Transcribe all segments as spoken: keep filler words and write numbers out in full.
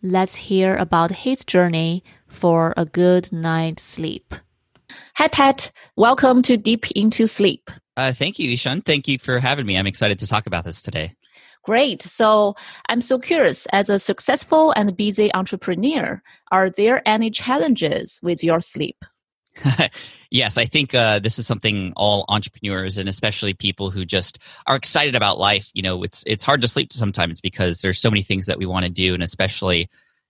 Let's hear about his journey for a good night's sleep. Hi, Pat. Welcome to Deep Into Sleep. Uh, thank you, Ishan. Thank you for having me. I'm excited to talk about this today. Great. So I'm so curious, as a successful and busy entrepreneur, are there any challenges with your sleep? Yes, I think uh, this is something all entrepreneurs and especially people who just are excited about life, you know, it's it's hard to sleep sometimes because there's so many things that we want to do. And especially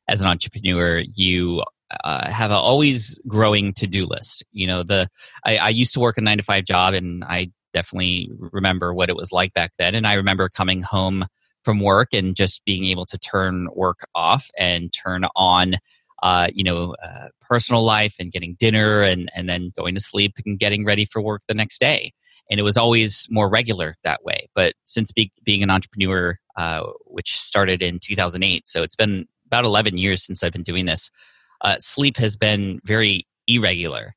as an entrepreneur, you Uh, have an always growing to-do list. You know, the I, I used to work a nine to five job, and I definitely remember what it was like back then. And I remember coming home from work and just being able to turn work off and turn on, uh, you know, uh, personal life and getting dinner and and then going to sleep and getting ready for work the next day. And it was always more regular that way. But since be, being an entrepreneur, uh, which started in two thousand eight, so it's been about eleven years since I've been doing this. Uh, sleep has been very irregular.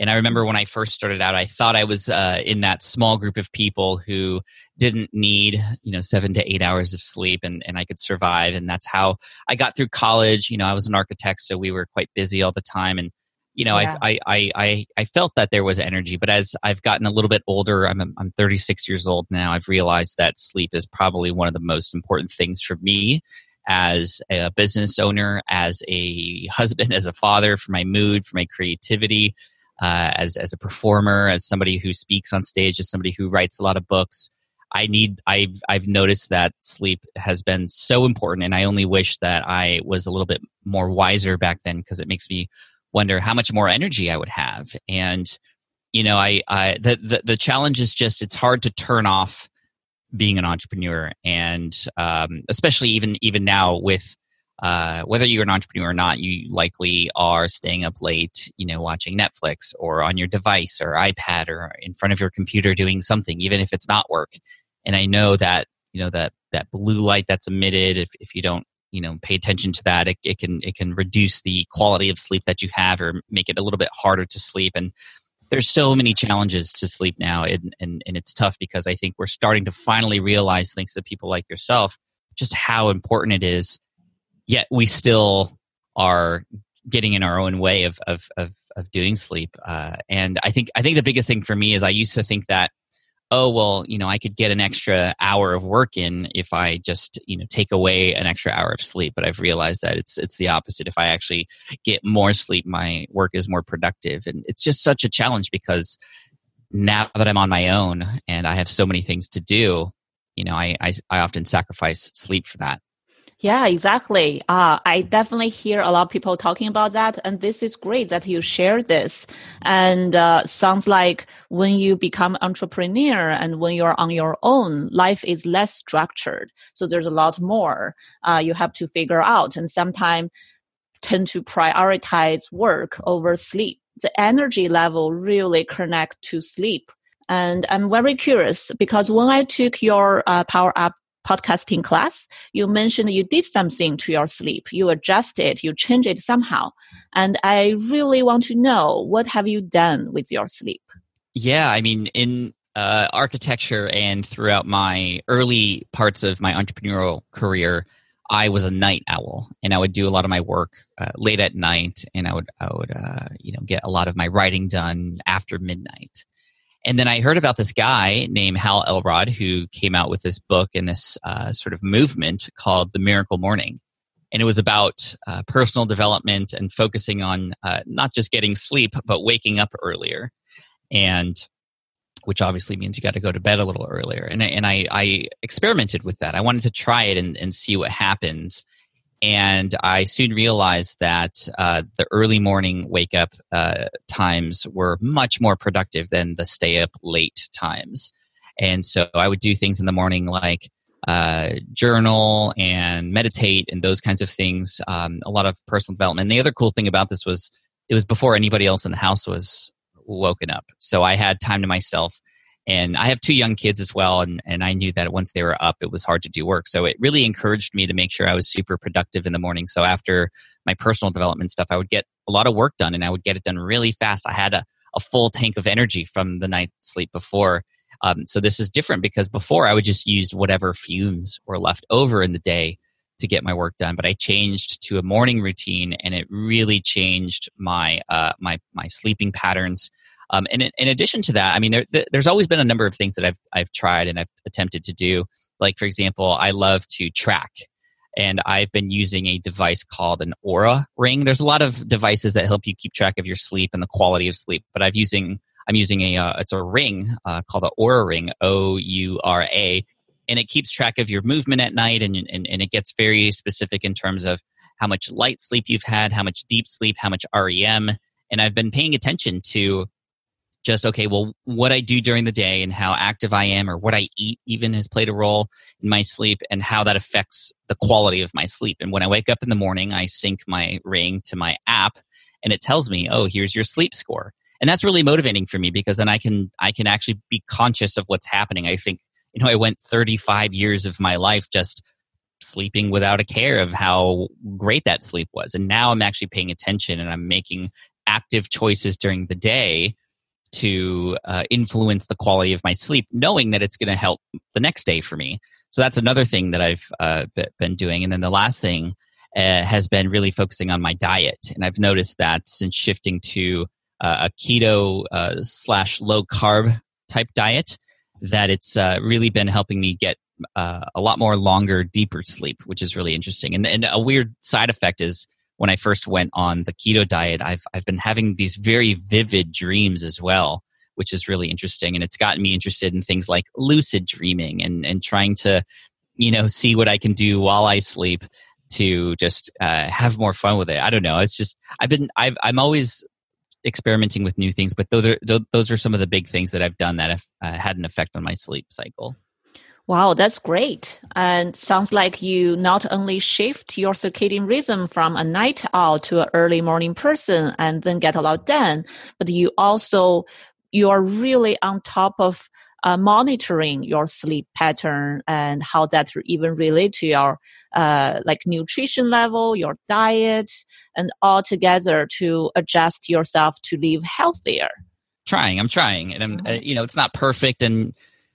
And I remember when I first started out, I thought I was uh, in that small group of people who didn't need, you know, seven to eight hours of sleep and, and I could survive. And that's how I got through college. You know, I was an architect, so we were quite busy all the time. And, you know, yeah. I, I, I, I felt that there was energy. But as I've gotten a little bit older, I'm, I'm thirty-six years old now, I've realized that sleep is probably one of the most important things for me as a business owner, as a husband, as a father, for my mood, for my creativity, uh, as as a performer, as somebody who speaks on stage, as somebody who writes a lot of books. I need. I've I've noticed that sleep has been so important, and I only wish that I was a little bit more wiser back then, because it makes me wonder how much more energy I would have. And you know, I, I the, the the challenge is just it's hard to turn off being an entrepreneur, and um, especially even even now with uh, whether you're an entrepreneur or not, you likely are staying up late, you know, watching Netflix or on your device or iPad or in front of your computer doing something, even if it's not work. And I know that, you know, that that blue light that's emitted, if if you don't, you know, pay attention to that, it, it can it can reduce the quality of sleep that you have or make it a little bit harder to sleep. And there's so many challenges to sleep now, and, and, and it's tough because I think we're starting to finally realize, thanks to people like yourself, just how important it is, yet we still are getting in our own way of of of, of doing sleep. Uh, and I think I think the biggest thing for me is I used to think that, oh, well, you know, I could get an extra hour of work in if I just, you know, take away an extra hour of sleep. But I've realized that it's it's the opposite. If I actually get more sleep, my work is more productive. And it's just such a challenge because now that I'm on my own and I have so many things to do, you know, I I, I often sacrifice sleep for that. Yeah, exactly. Uh, I definitely hear a lot of people talking about that. And this is great that you share this. And uh, sounds like when you become entrepreneur and when you're on your own, life is less structured. So there's a lot more uh, you have to figure out. And sometimes tend to prioritize work over sleep. The energy level really connects to sleep. And I'm very curious because when I took your uh, Power Up podcasting class, you mentioned you did something to your sleep. You adjust it, you change it somehow. And I really want to know, what have you done with your sleep? Yeah, I mean, in uh, architecture and throughout my early parts of my entrepreneurial career, I was a night owl, and I would do a lot of my work uh, late at night, and I would, I would, uh, you know, get a lot of my writing done after midnight. And then I heard about this guy named Hal Elrod who came out with this book and this uh, sort of movement called The Miracle Morning. And it was about uh, personal development and focusing on uh, not just getting sleep, but waking up earlier, and which obviously means you got to go to bed a little earlier. And I, and I, I experimented with that. I wanted to try it and, and see what happens. And I soon realized that uh, the early morning wake up uh, times were much more productive than the stay up late times. And so I would do things in the morning like uh, journal and meditate and those kinds of things, um, a lot of personal development. And the other cool thing about this was it was before anybody else in the house was woken up. So I had time to myself. And I have two young kids as well, and, and I knew that once they were up, it was hard to do work. So it really encouraged me to make sure I was super productive in the morning. So after my personal development stuff, I would get a lot of work done, and I would get it done really fast. I had a, a full tank of energy from the night's sleep before. Um, so this is different because before I would just use whatever fumes were left over in the day to get my work done. But I changed to a morning routine, and it really changed my uh, my my sleeping patterns. Um, and in, in addition to that, I mean, there, there's always been a number of things that I've I've tried and I've attempted to do. Like, for example, I love to track, and I've been using a device called an Aura Ring. There's a lot of devices that help you keep track of your sleep and the quality of sleep, but I've using I'm using a uh, it's a ring uh, called the Aura Ring, O U R A, and it keeps track of your movement at night, and, and and it gets very specific in terms of how much light sleep you've had, how much deep sleep, how much R E M, and I've been paying attention to just, okay, well, what I do during the day and how active I am, or what I eat even has played a role in my sleep and how that affects the quality of my sleep. And when I wake up in the morning, I sync my ring to my app and it tells me, oh, here's your sleep score. And that's really motivating for me because then I can I can actually be conscious of what's happening. I think, you know, I went thirty-five years of my life just sleeping without a care of how great that sleep was. And now I'm actually paying attention and I'm making active choices during the day to uh, influence the quality of my sleep, knowing that it's going to help the next day for me. So that's another thing that I've uh, b- been doing. And then the last thing uh, has been really focusing on my diet. And I've noticed that since shifting to uh, a keto uh, slash low carb type diet, that it's uh, really been helping me get uh, a lot more longer, deeper sleep, which is really interesting. And, and a weird side effect is when I first went on the keto diet, I've I've been having these very vivid dreams as well, which is really interesting. And it's gotten me interested in things like lucid dreaming and, and trying to, you know, see what I can do while I sleep to just uh, have more fun with it. I don't know. It's just I've been I've, I'm always experimenting with new things, but those are those are some of the big things that I've done that have uh, had an effect on my sleep cycle. Wow, that's great. And sounds like you not only shift your circadian rhythm from a night owl to an early morning person and then get a lot done, but you also, you are really on top of uh, monitoring your sleep pattern and how that even relate to your uh, like nutrition level, your diet, and all together to adjust yourself to live healthier. Trying, I'm trying. And I'm, uh, you know, it's not perfect. And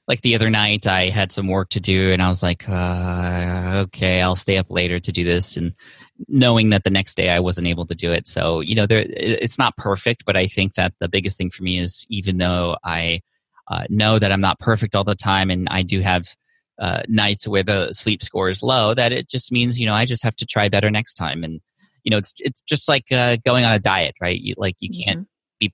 like the other night, I had some work to do and I was like, uh, okay, I'll stay up later to do this. And knowing that the next day I wasn't able to do it. So, you know, there, it's not perfect, but I think that the biggest thing for me is even though I uh, know that I'm not perfect all the time and I do have uh, nights where the sleep score is low, that it just means, you know, I just have to try better next time. And, you know, it's it's just like uh, going on a diet, right? You, like you can't be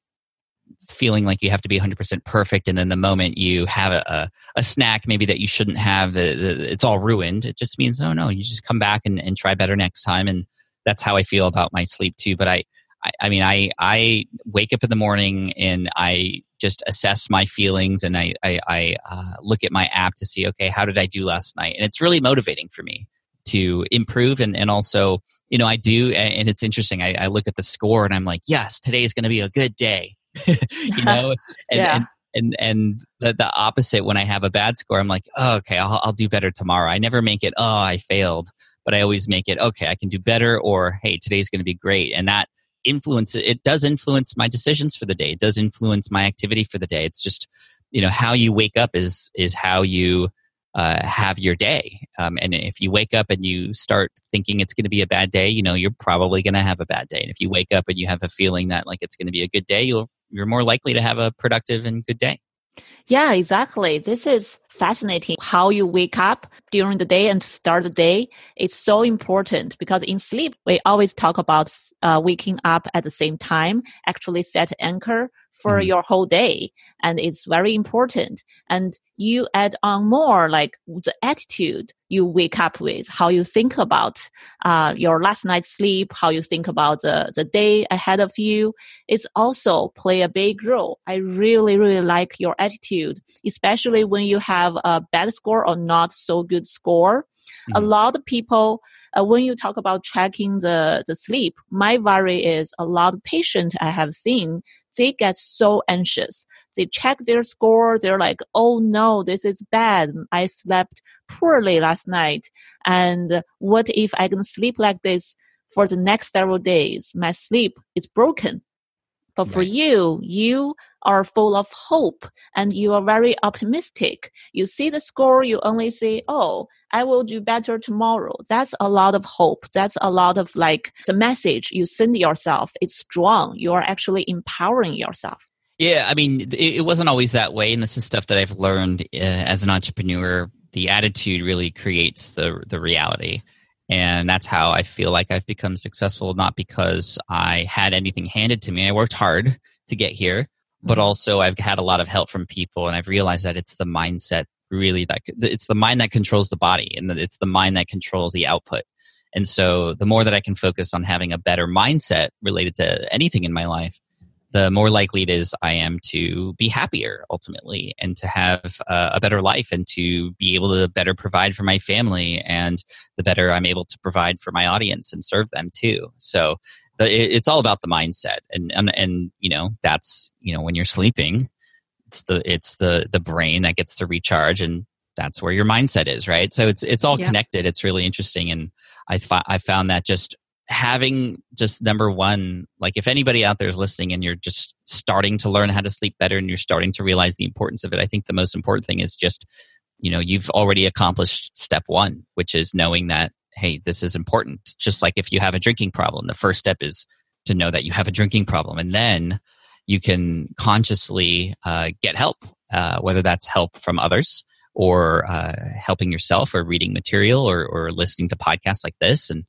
feeling like you have to be one hundred percent perfect, and then the moment you have a, a, a snack maybe that you shouldn't have, the, the, it's all ruined. It just means, oh no, you just come back and, and try better next time. And that's how I feel about my sleep too. But I, I, I mean, I, I wake up in the morning and I just assess my feelings, and I, I, I uh, look at my app to see, okay, how did I do last night? And it's really motivating for me to improve. And, and also, you know, I do, and it's interesting, I, I look at the score and I'm like, yes, today's going to be a good day. you know, and, yeah. and and and the, the opposite, when I have a bad score, I'm like, oh, okay, I'll, I'll do better tomorrow. I never make it, oh, I failed, but I always make it, okay, I can do better, or hey, today's going to be great. And that influence, it does influence my decisions for the day. It does influence my activity for the day. It's just, you know, how you wake up is is how you uh, have your day. Um, and if you wake up and you start thinking it's going to be a bad day, you know, you're probably going to have a bad day. And if you wake up and you have a feeling that like it's going to be a good day, you'll you're more likely to have a productive and good day. Yeah, exactly. This is fascinating. How you wake up during the day and start the day is so important, because in sleep, we always talk about uh, waking up at the same time, actually set anchor for mm-hmm. your whole day. And it's very important. And you add on more like the attitude you wake up with, how you think about uh, your last night's sleep, how you think about the, the day ahead of you. It's also play a big role. I really, really like your attitude, especially when you have a bad score or not so good score. Mm-hmm. A lot of people, uh, when you talk about tracking the, the sleep, my worry is a lot of patients I have seen, they get so anxious. They check their score. They're like, oh no, this is bad. I slept poorly last night. And what if I can sleep like this for the next several days? My sleep is broken. But for you, you are full of hope and you are very optimistic. You see the score, you only say, oh, I will do better tomorrow. That's a lot of hope. That's a lot of like the message you send yourself. It's strong. You are actually empowering yourself. Yeah, I mean, it wasn't always that way. And this is stuff that I've learned uh, as an entrepreneur. The attitude really creates the the reality. And that's how I feel like I've become successful, not because I had anything handed to me. I worked hard to get here, but also I've had a lot of help from people. And I've realized that it's the mindset really that it's the mind that controls the body, and it's the mind that controls the output. And so the more that I can focus on having a better mindset related to anything in my life, the more likely it is I am to be happier ultimately, and to have uh, a better life, and to be able to better provide for my family, and the better I'm able to provide for my audience and serve them too. So the, it, it's all about the mindset, and, and and you know that's you know when you're sleeping, it's the it's the the brain that gets to recharge, and that's where your mindset is, right? So it's it's all yeah. connected. It's really interesting, and I fi- I found that just. Having just number one, like if anybody out there is listening and you're just starting to learn how to sleep better and you're starting to realize the importance of it, I think the most important thing is just, you know, you've already accomplished step one, which is knowing that, hey, this is important. Just like if you have a drinking problem, the first step is to know that you have a drinking problem. And then you can consciously uh, get help, uh, whether that's help from others or uh, helping yourself or reading material or, or listening to podcasts like this. And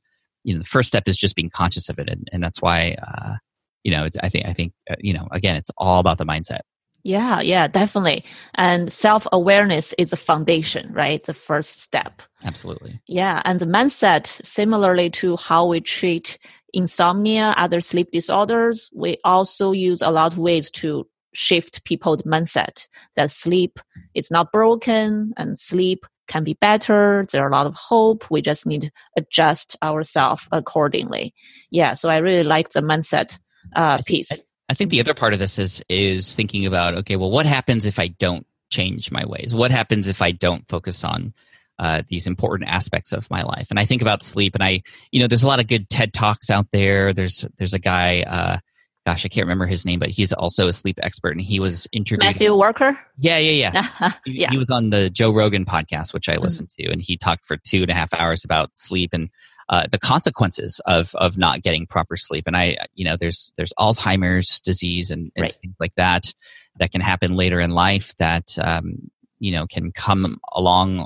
you know, the first step is just being conscious of it. And, and that's why, uh, you know, it's, I think, I think, uh, you know, again, it's all about the mindset. Yeah, yeah, definitely. And self-awareness is the foundation, right? The first step. Absolutely. Yeah. And the mindset, similarly to how we treat insomnia, other sleep disorders, we also use a lot of ways to shift people's mindset that sleep is not broken and sleep can be better. There are a lot of hope. We just need to adjust ourselves accordingly. Yeah. So I really like the mindset uh, piece. I, I think the other part of this is, is thinking about, okay, well, what happens if I don't change my ways? What happens if I don't focus on uh, these important aspects of my life? And I think about sleep, and I, you know, there's a lot of good TED Talks out there. There's, there's a guy, uh, Gosh, I can't remember his name, but he's also a sleep expert, and he was interviewed. Matthew Walker? Yeah, yeah, yeah. yeah. He was on the Joe Rogan podcast, which I listened mm-hmm. to, and he talked for two and a half hours about sleep and uh, the consequences of of not getting proper sleep. And I, you know, there's there's Alzheimer's disease and, and right. things like that that can happen later in life that um, you know can come along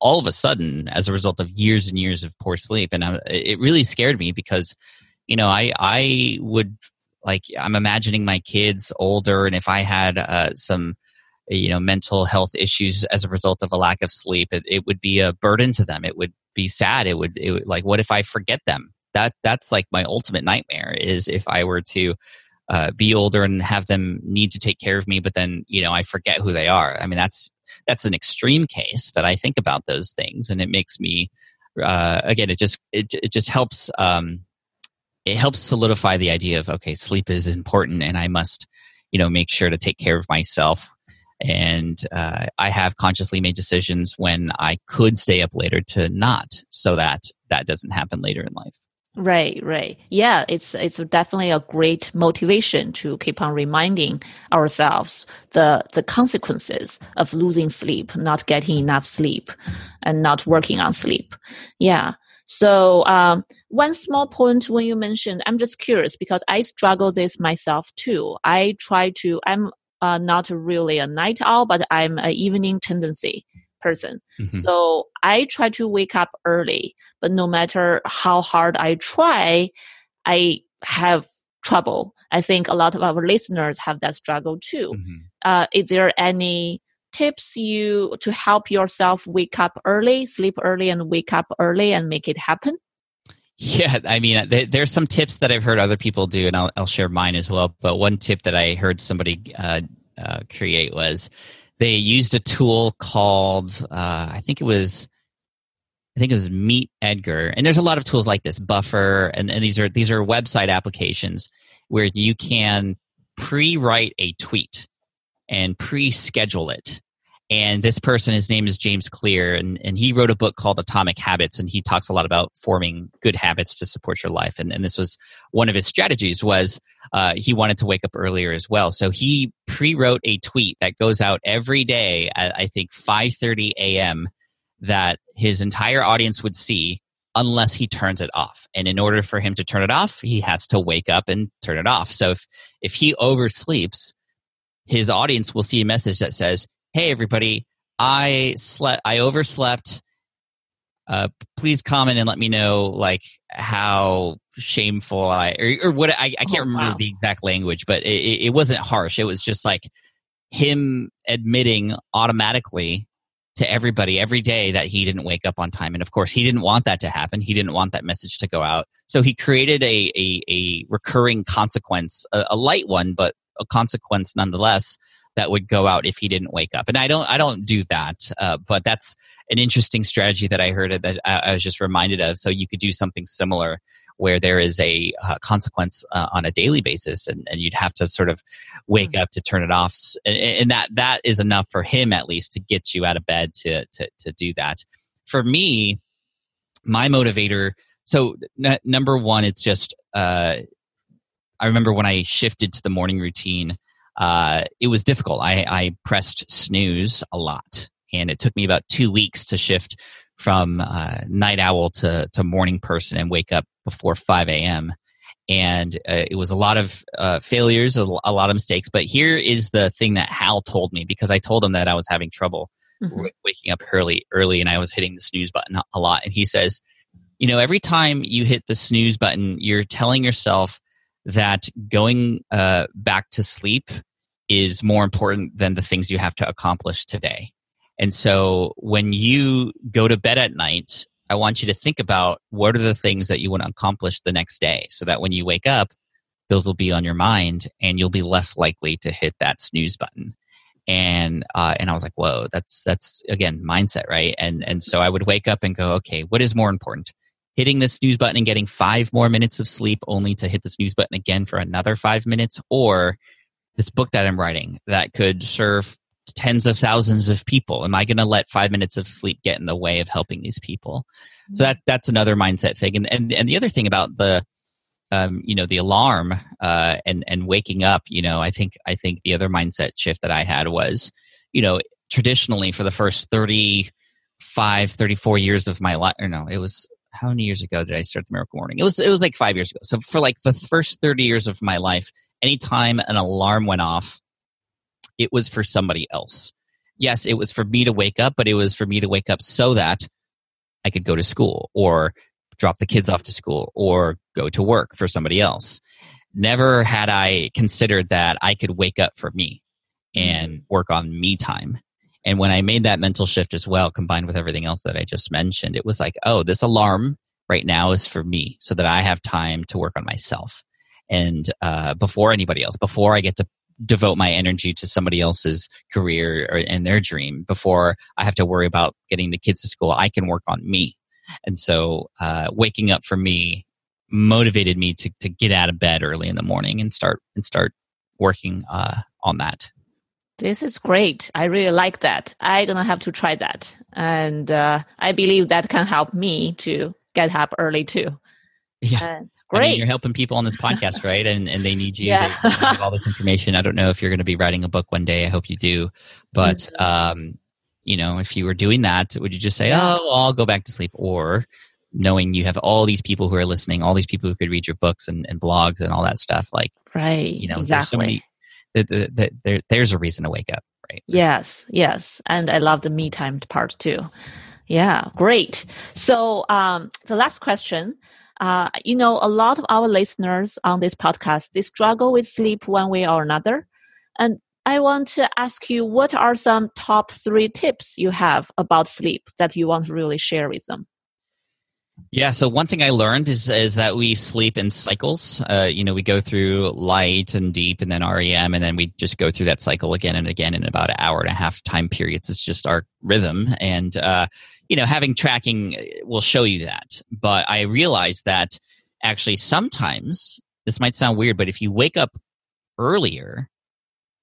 all of a sudden as a result of years and years of poor sleep. And I, it really scared me because you know I I would. Like, I'm imagining my kids older, and if I had uh, some, you know, mental health issues as a result of a lack of sleep, it, it would be a burden to them. It would be sad. It would, it would, like, what if I forget them? That that's like my ultimate nightmare, is if I were to uh, be older and have them need to take care of me, but then, you know, I forget who they are. I mean, that's that's an extreme case, but I think about those things, and it makes me uh, again. It just it it just helps. Um, It helps solidify the idea of, okay, sleep is important, and I must, you know, make sure to take care of myself. And uh, I have consciously made decisions when I could stay up later to not, so that that doesn't happen later in life. Right, right. Yeah, it's it's definitely a great motivation to keep on reminding ourselves the the consequences of losing sleep, not getting enough sleep, and not working on sleep. Yeah. So um, one small point when you mentioned, I'm just curious because I struggle this myself too. I try to, I'm uh, not really a night owl, but I'm an evening tendency person. Mm-hmm. So I try to wake up early, but no matter how hard I try, I have trouble. I think a lot of our listeners have that struggle too. Mm-hmm. Uh, is there any tips you to help yourself wake up early, sleep early, and wake up early and make it happen? Yeah, I mean, there, there's some tips that I've heard other people do, and I'll, I'll share mine as well. But one tip that I heard somebody uh, uh, create was they used a tool called uh, I think it was I think it was Meet Edgar, and there's a lot of tools like this, Buffer, and, and these are these are website applications where you can pre-write a tweet and pre-schedule it. And this person, his name is James Clear, and, and he wrote a book called Atomic Habits, and he talks a lot about forming good habits to support your life. And, and this was one of his strategies, was uh, he wanted to wake up earlier as well. So he pre-wrote a tweet that goes out every day at, I think, five thirty a.m. that his entire audience would see unless he turns it off. And in order for him to turn it off, he has to wake up and turn it off. So if if he oversleeps, his audience will see a message that says, "Hey, everybody, I slept. I overslept. Uh, please comment and let me know, like, how shameful I or, or what I, I can't oh, remember wow. the exact language, but it, it wasn't harsh. It was just like him admitting automatically to everybody every day that he didn't wake up on time, and of course, he didn't want that to happen. He didn't want that message to go out. So he created a a, a recurring consequence, a, a light one, but a consequence nonetheless, that would go out if he didn't wake up. And I don't, I don't do that, uh, but that's an interesting strategy that I heard of, that I, I was just reminded of. So you could do something similar where there is a uh, consequence uh, on a daily basis, and, and you'd have to sort of wake mm-hmm. up to turn it off. And, and that that is enough for him, at least, to get you out of bed to to, to do that. For me, my motivator. So n- number one, it's just. Uh, I remember when I shifted to the morning routine, uh, it was difficult. I, I pressed snooze a lot, and it took me about two weeks to shift from uh, night owl to, to morning person and wake up before five a.m. And uh, it was a lot of uh, failures, a lot of mistakes. But here is the thing that Hal told me, because I told him that I was having trouble mm-hmm. waking up early, early, and I was hitting the snooze button a lot. And he says, you know, every time you hit the snooze button, you're telling yourself that going uh, back to sleep is more important than the things you have to accomplish today. And so when you go to bed at night, I want you to think about what are the things that you want to accomplish the next day, so that when you wake up, those will be on your mind and you'll be less likely to hit that snooze button. And uh, and I was like, whoa, that's, that's again, mindset, right? And and so I would wake up and go, okay, what is more important? Hitting the snooze button and getting five more minutes of sleep, only to hit the snooze button again for another five minutes, or this book that I'm writing that could serve tens of thousands of people. Am I going to let five minutes of sleep get in the way of helping these people? Mm-hmm. So that that's another mindset thing. And and, and the other thing about the um, you know, the alarm uh, and and waking up, you know, I think I think the other mindset shift that I had was, you know, traditionally for the first thirty-five, thirty-four years of my life, or no, it was. How many years ago did I start The Miracle Morning? It was it was like five years ago. So for like the first thirty years of my life, anytime an alarm went off, it was for somebody else. Yes, it was for me to wake up, but it was for me to wake up so that I could go to school or drop the kids off to school or go to work for somebody else. never had I considered that I could wake up for me and work on me time. And when I made that mental shift as well, combined with everything else that I just mentioned, it was like, oh, this alarm right now is for me so that I have time to work on myself. And uh, before anybody else, before I get to devote my energy to somebody else's career or, and their dream, before I have to worry about getting the kids to school, I can work on me. And so uh, waking up for me motivated me to to get out of bed early in the morning and start and start working uh, on that. This is great. I really like that. I'm going to have to try that. And uh, I believe that can help me to get up early too. Yeah. Uh, Great. I mean, you're helping people on this podcast, right? And and they need you. Yeah. They, they have all this information. I don't know if you're going to be writing a book one day. I hope you do. But, um, you know, if you were doing that, would you just say, yeah. oh, well, I'll go back to sleep? Or knowing you have all these people who are listening, all these people who could read your books and, and blogs and all that stuff. Like, right. You know, exactly. There's, so many, there, there, there's a reason to wake up, right? There's yes. Yes. And I love the me time part too. Yeah. Great. So um, the last question. Uh, you know, a lot of our listeners on this podcast, they struggle with sleep one way or another. And I want to ask you, what are some top three tips you have about sleep that you want to really share with them? Yeah, so one thing I learned is is that we sleep in cycles. Uh, you know, we go through light and deep and then R E M, and then we just go through that cycle again and again in about an hour and a half time periods. It's just our rhythm. And, uh, you know, having tracking will show you that. But I realized that actually sometimes, this might sound weird, but if you wake up earlier,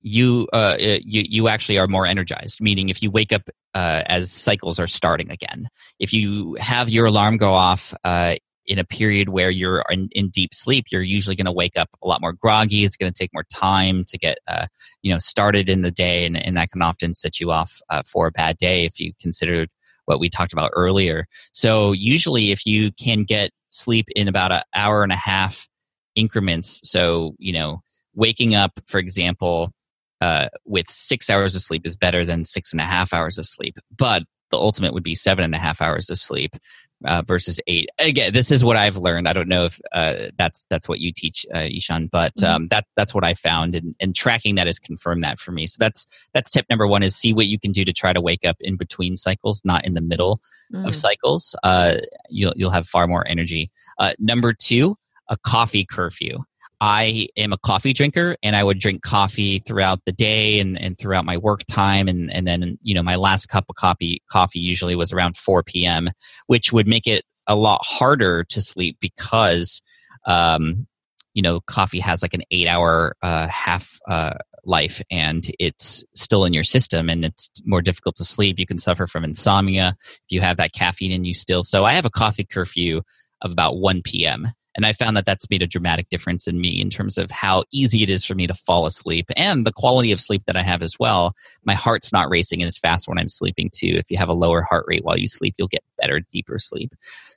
you uh, you you actually are more energized, meaning if you wake up uh, as cycles are starting again. If you have your alarm go off uh, in a period where you're in, in deep sleep, you're usually going to wake up a lot more groggy. It's going to take more time to get uh, you know started in the day, and, and that can often set you off uh, for a bad day if you consider what we talked about earlier. So usually if you can get sleep in about an hour and a half increments, so you know waking up, for example, Uh, with six hours of sleep is better than six and a half hours of sleep. But the ultimate would be seven and a half hours of sleep uh, versus eight. Again, this is what I've learned. I don't know if uh, that's that's what you teach, uh, Ishan, but um, that that's what I found. And, and tracking that has confirmed that for me. So that's that's tip number one, is see what you can do to try to wake up in between cycles, not in the middle mm. of cycles. Uh, you'll, you'll have far more energy. Uh, number two, a coffee curfew. I am a coffee drinker, and I would drink coffee throughout the day and, and throughout my work time. And, and then, you know, my last cup of coffee, coffee usually was around four p.m., which would make it a lot harder to sleep because, um, you know, coffee has like an eight-hour uh, half uh, life, and it's still in your system, and it's more difficult to sleep. You can suffer from insomnia if you have that caffeine in you still. So I have a coffee curfew of about one p.m., and I found that that's made a dramatic difference in me in terms of how easy it is for me to fall asleep and the quality of sleep that I have as well. My heart's not racing as fast when I'm sleeping too. If you have a lower heart rate while you sleep, you'll get better, deeper sleep.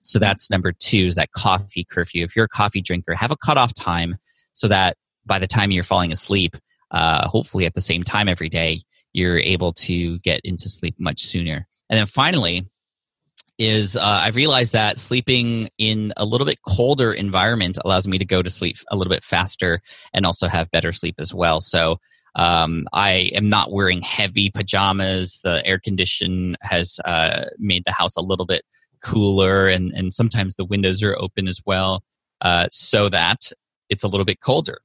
So that's number two, is that coffee curfew. If you're a coffee drinker, have a cutoff time so that by the time you're falling asleep, uh, hopefully at the same time every day, you're able to get into sleep much sooner. And then finally, is uh, I've realized that sleeping in a little bit colder environment allows me to go to sleep a little bit faster and also have better sleep as well. So um, I am not wearing heavy pajamas. The air condition has uh, made the house a little bit cooler, and, and sometimes the windows are open as well, uh, so that it's a little bit colder.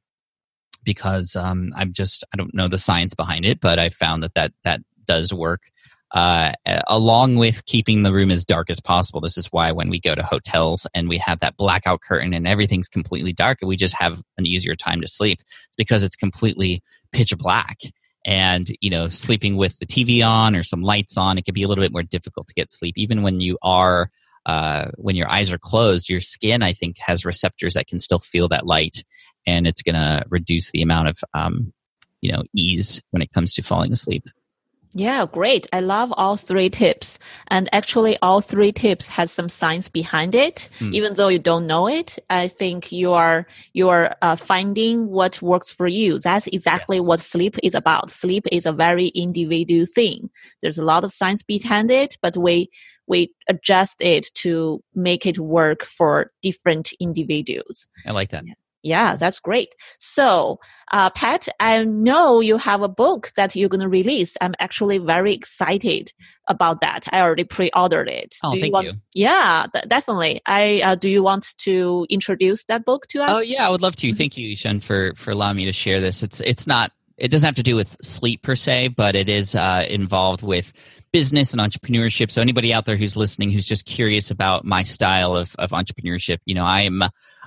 Because um, I'm just, I don't know the science behind it, but I found that that, that does work. Uh, along with keeping the room as dark as possible. This is why when we go to hotels and we have that blackout curtain and everything's completely dark, and we just have an easier time to sleep. It's because it's completely pitch black. And, you know, sleeping with the T V on or some lights on, it can be a little bit more difficult to get sleep. Even when you are, uh, when your eyes are closed, your skin, I think, has receptors that can still feel that light. And it's going to reduce the amount of, um, you know, ease when it comes to falling asleep. Yeah, great. I love all three tips. And actually, all three tips has some science behind it. Mm. Even though you don't know it, I think you are you are uh, finding what works for you. That's exactly yeah. what sleep is about. Sleep is a very individual thing. There's a lot of science behind it, but we we adjust it to make it work for different individuals. I like that. Yeah. Yeah, that's great. So, uh, Pat, I know you have a book that you're going to release. I'm actually very excited about that. I already pre-ordered it. Oh, do thank you. Want, you. Yeah, th- definitely. I uh, do you want to introduce that book to us? Oh, yeah, I would love to. Thank you, Ishan, for for allowing me to share this. It's it's not it doesn't have to do with sleep per se, but it is uh, involved with business and entrepreneurship. So anybody out there who's listening who's just curious about my style of of entrepreneurship, you know, I am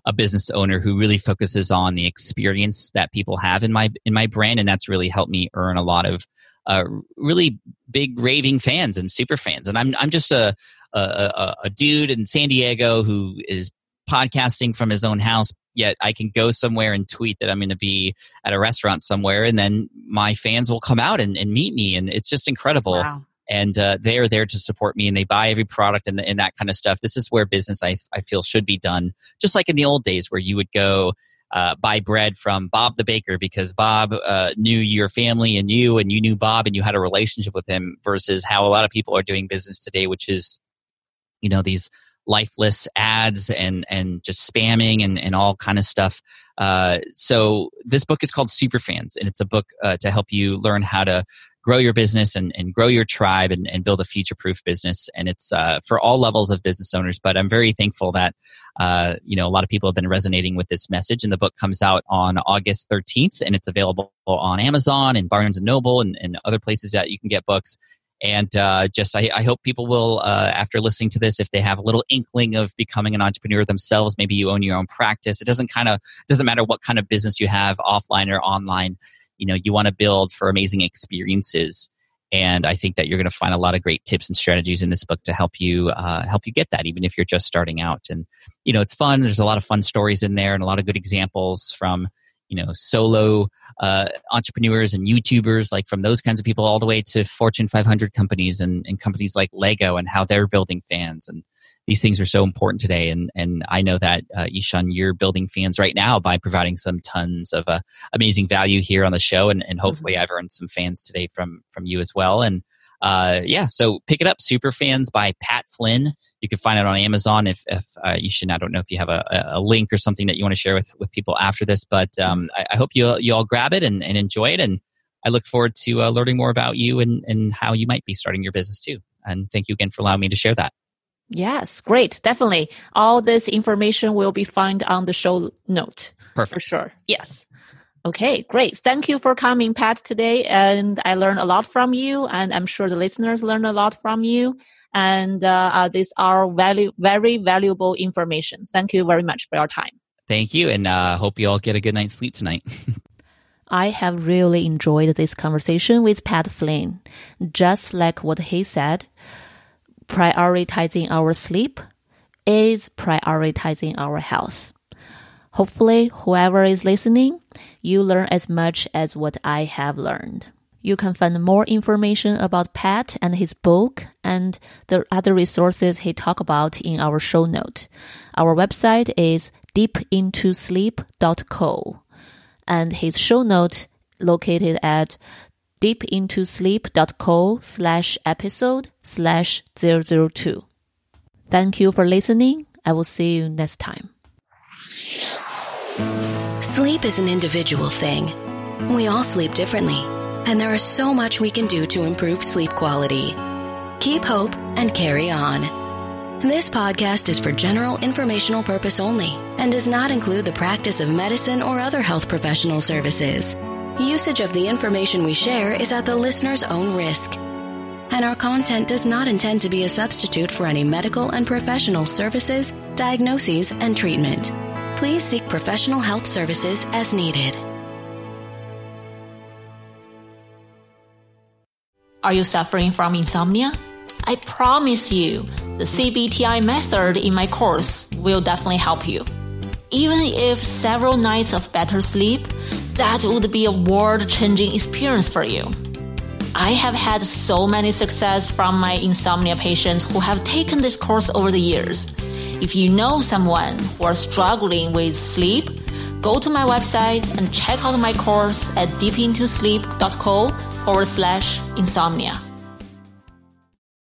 a business owner who really focuses on the experience that people have in my in my brand, and that's really helped me earn a lot of uh, really big raving fans and super fans. And I'm I'm just a, a a dude in San Diego who is podcasting from his own house. Yet I can go somewhere and tweet that I'm going to be at a restaurant somewhere, and then my fans will come out and, and meet me, and it's just incredible. Wow. And uh, they are there to support me, and they buy every product and, the, and that kind of stuff. This is where business, I, I feel, should be done. Just like in the old days where you would go uh, buy bread from Bob the baker because Bob uh, knew your family and you, and you knew Bob and you had a relationship with him, versus how a lot of people are doing business today, which is, you know, these lifeless ads and and just spamming and, and all kind of stuff. Uh, so this book is called Superfans, and it's a book uh, to help you learn how to grow your business and, and grow your tribe and, and build a future-proof business. And it's uh, for all levels of business owners. But I'm very thankful that uh, you know a lot of people have been resonating with this message. And the book comes out on August thirteenth, and it's available on Amazon and Barnes and Noble and, and other places that you can get books. And uh, just I, I hope people will, uh, after listening to this, if they have a little inkling of becoming an entrepreneur themselves, maybe you own your own practice. It doesn't kind of doesn't matter what kind of business you have, offline or online. You know, you want to build for amazing experiences, and I think that you're going to find a lot of great tips and strategies in this book to help you uh, help you get that, even if you're just starting out. And you know, it's fun. There's a lot of fun stories in there, and a lot of good examples from you know solo uh, entrepreneurs and YouTubers, like from those kinds of people, all the way to Fortune five hundred companies and, and companies like Lego and how they're building fans. And these things are so important today, and and I know that uh, Ishan, you're building fans right now by providing some tons of uh, amazing value here on the show, and, and hopefully mm-hmm. I've earned some fans today from from you as well. And uh, yeah, so pick it up, Superfans by Pat Flynn. You can find it on Amazon. If if uh, Ishan, I don't know if you have a, a link or something that you want to share with, with people after this, but um, I, I hope you you all grab it and, and enjoy it. And I look forward to uh, learning more about you and and how you might be starting your business too. And thank you again for allowing me to share that. Yes, great. Definitely. All this information will be found on the show note. Perfect. For sure. Yes. Okay, great. Thank you for coming, Pat, today. And I learned a lot from you, and I'm sure the listeners learn a lot from you. And uh, uh, these are value, very valuable information. Thank you very much for your time. Thank you. And I uh, hope you all get a good night's sleep tonight. I have really enjoyed this conversation with Pat Flynn. Just like what he said, prioritizing our sleep is prioritizing our health. Hopefully, whoever is listening, you learn as much as what I have learned. You can find more information about Pat and his book and the other resources he talked about in our show note. Our website is deep into sleep dot co, and his show note located at deepintosleep.co slash episode slash 002. Thank you for listening. I will see you next time. Sleep is an individual thing. We all sleep differently, and there is so much we can do to improve sleep quality. Keep hope and carry on. This podcast is for general informational purpose only and does not include the practice of medicine or other health professional services. Usage of the information we share is at the listener's own risk, and our content does not intend to be a substitute for any medical and professional services, diagnoses, and treatment. Please seek professional health services as needed. Are you suffering from insomnia? I promise you, the C B T I method in my course will definitely help you. Even if several nights of better sleep, that would be a world-changing experience for you. I have had so many success from my insomnia patients who have taken this course over the years. If you know someone who are struggling with sleep, go to my website and check out my course at deepintosleep.co forward slash insomnia.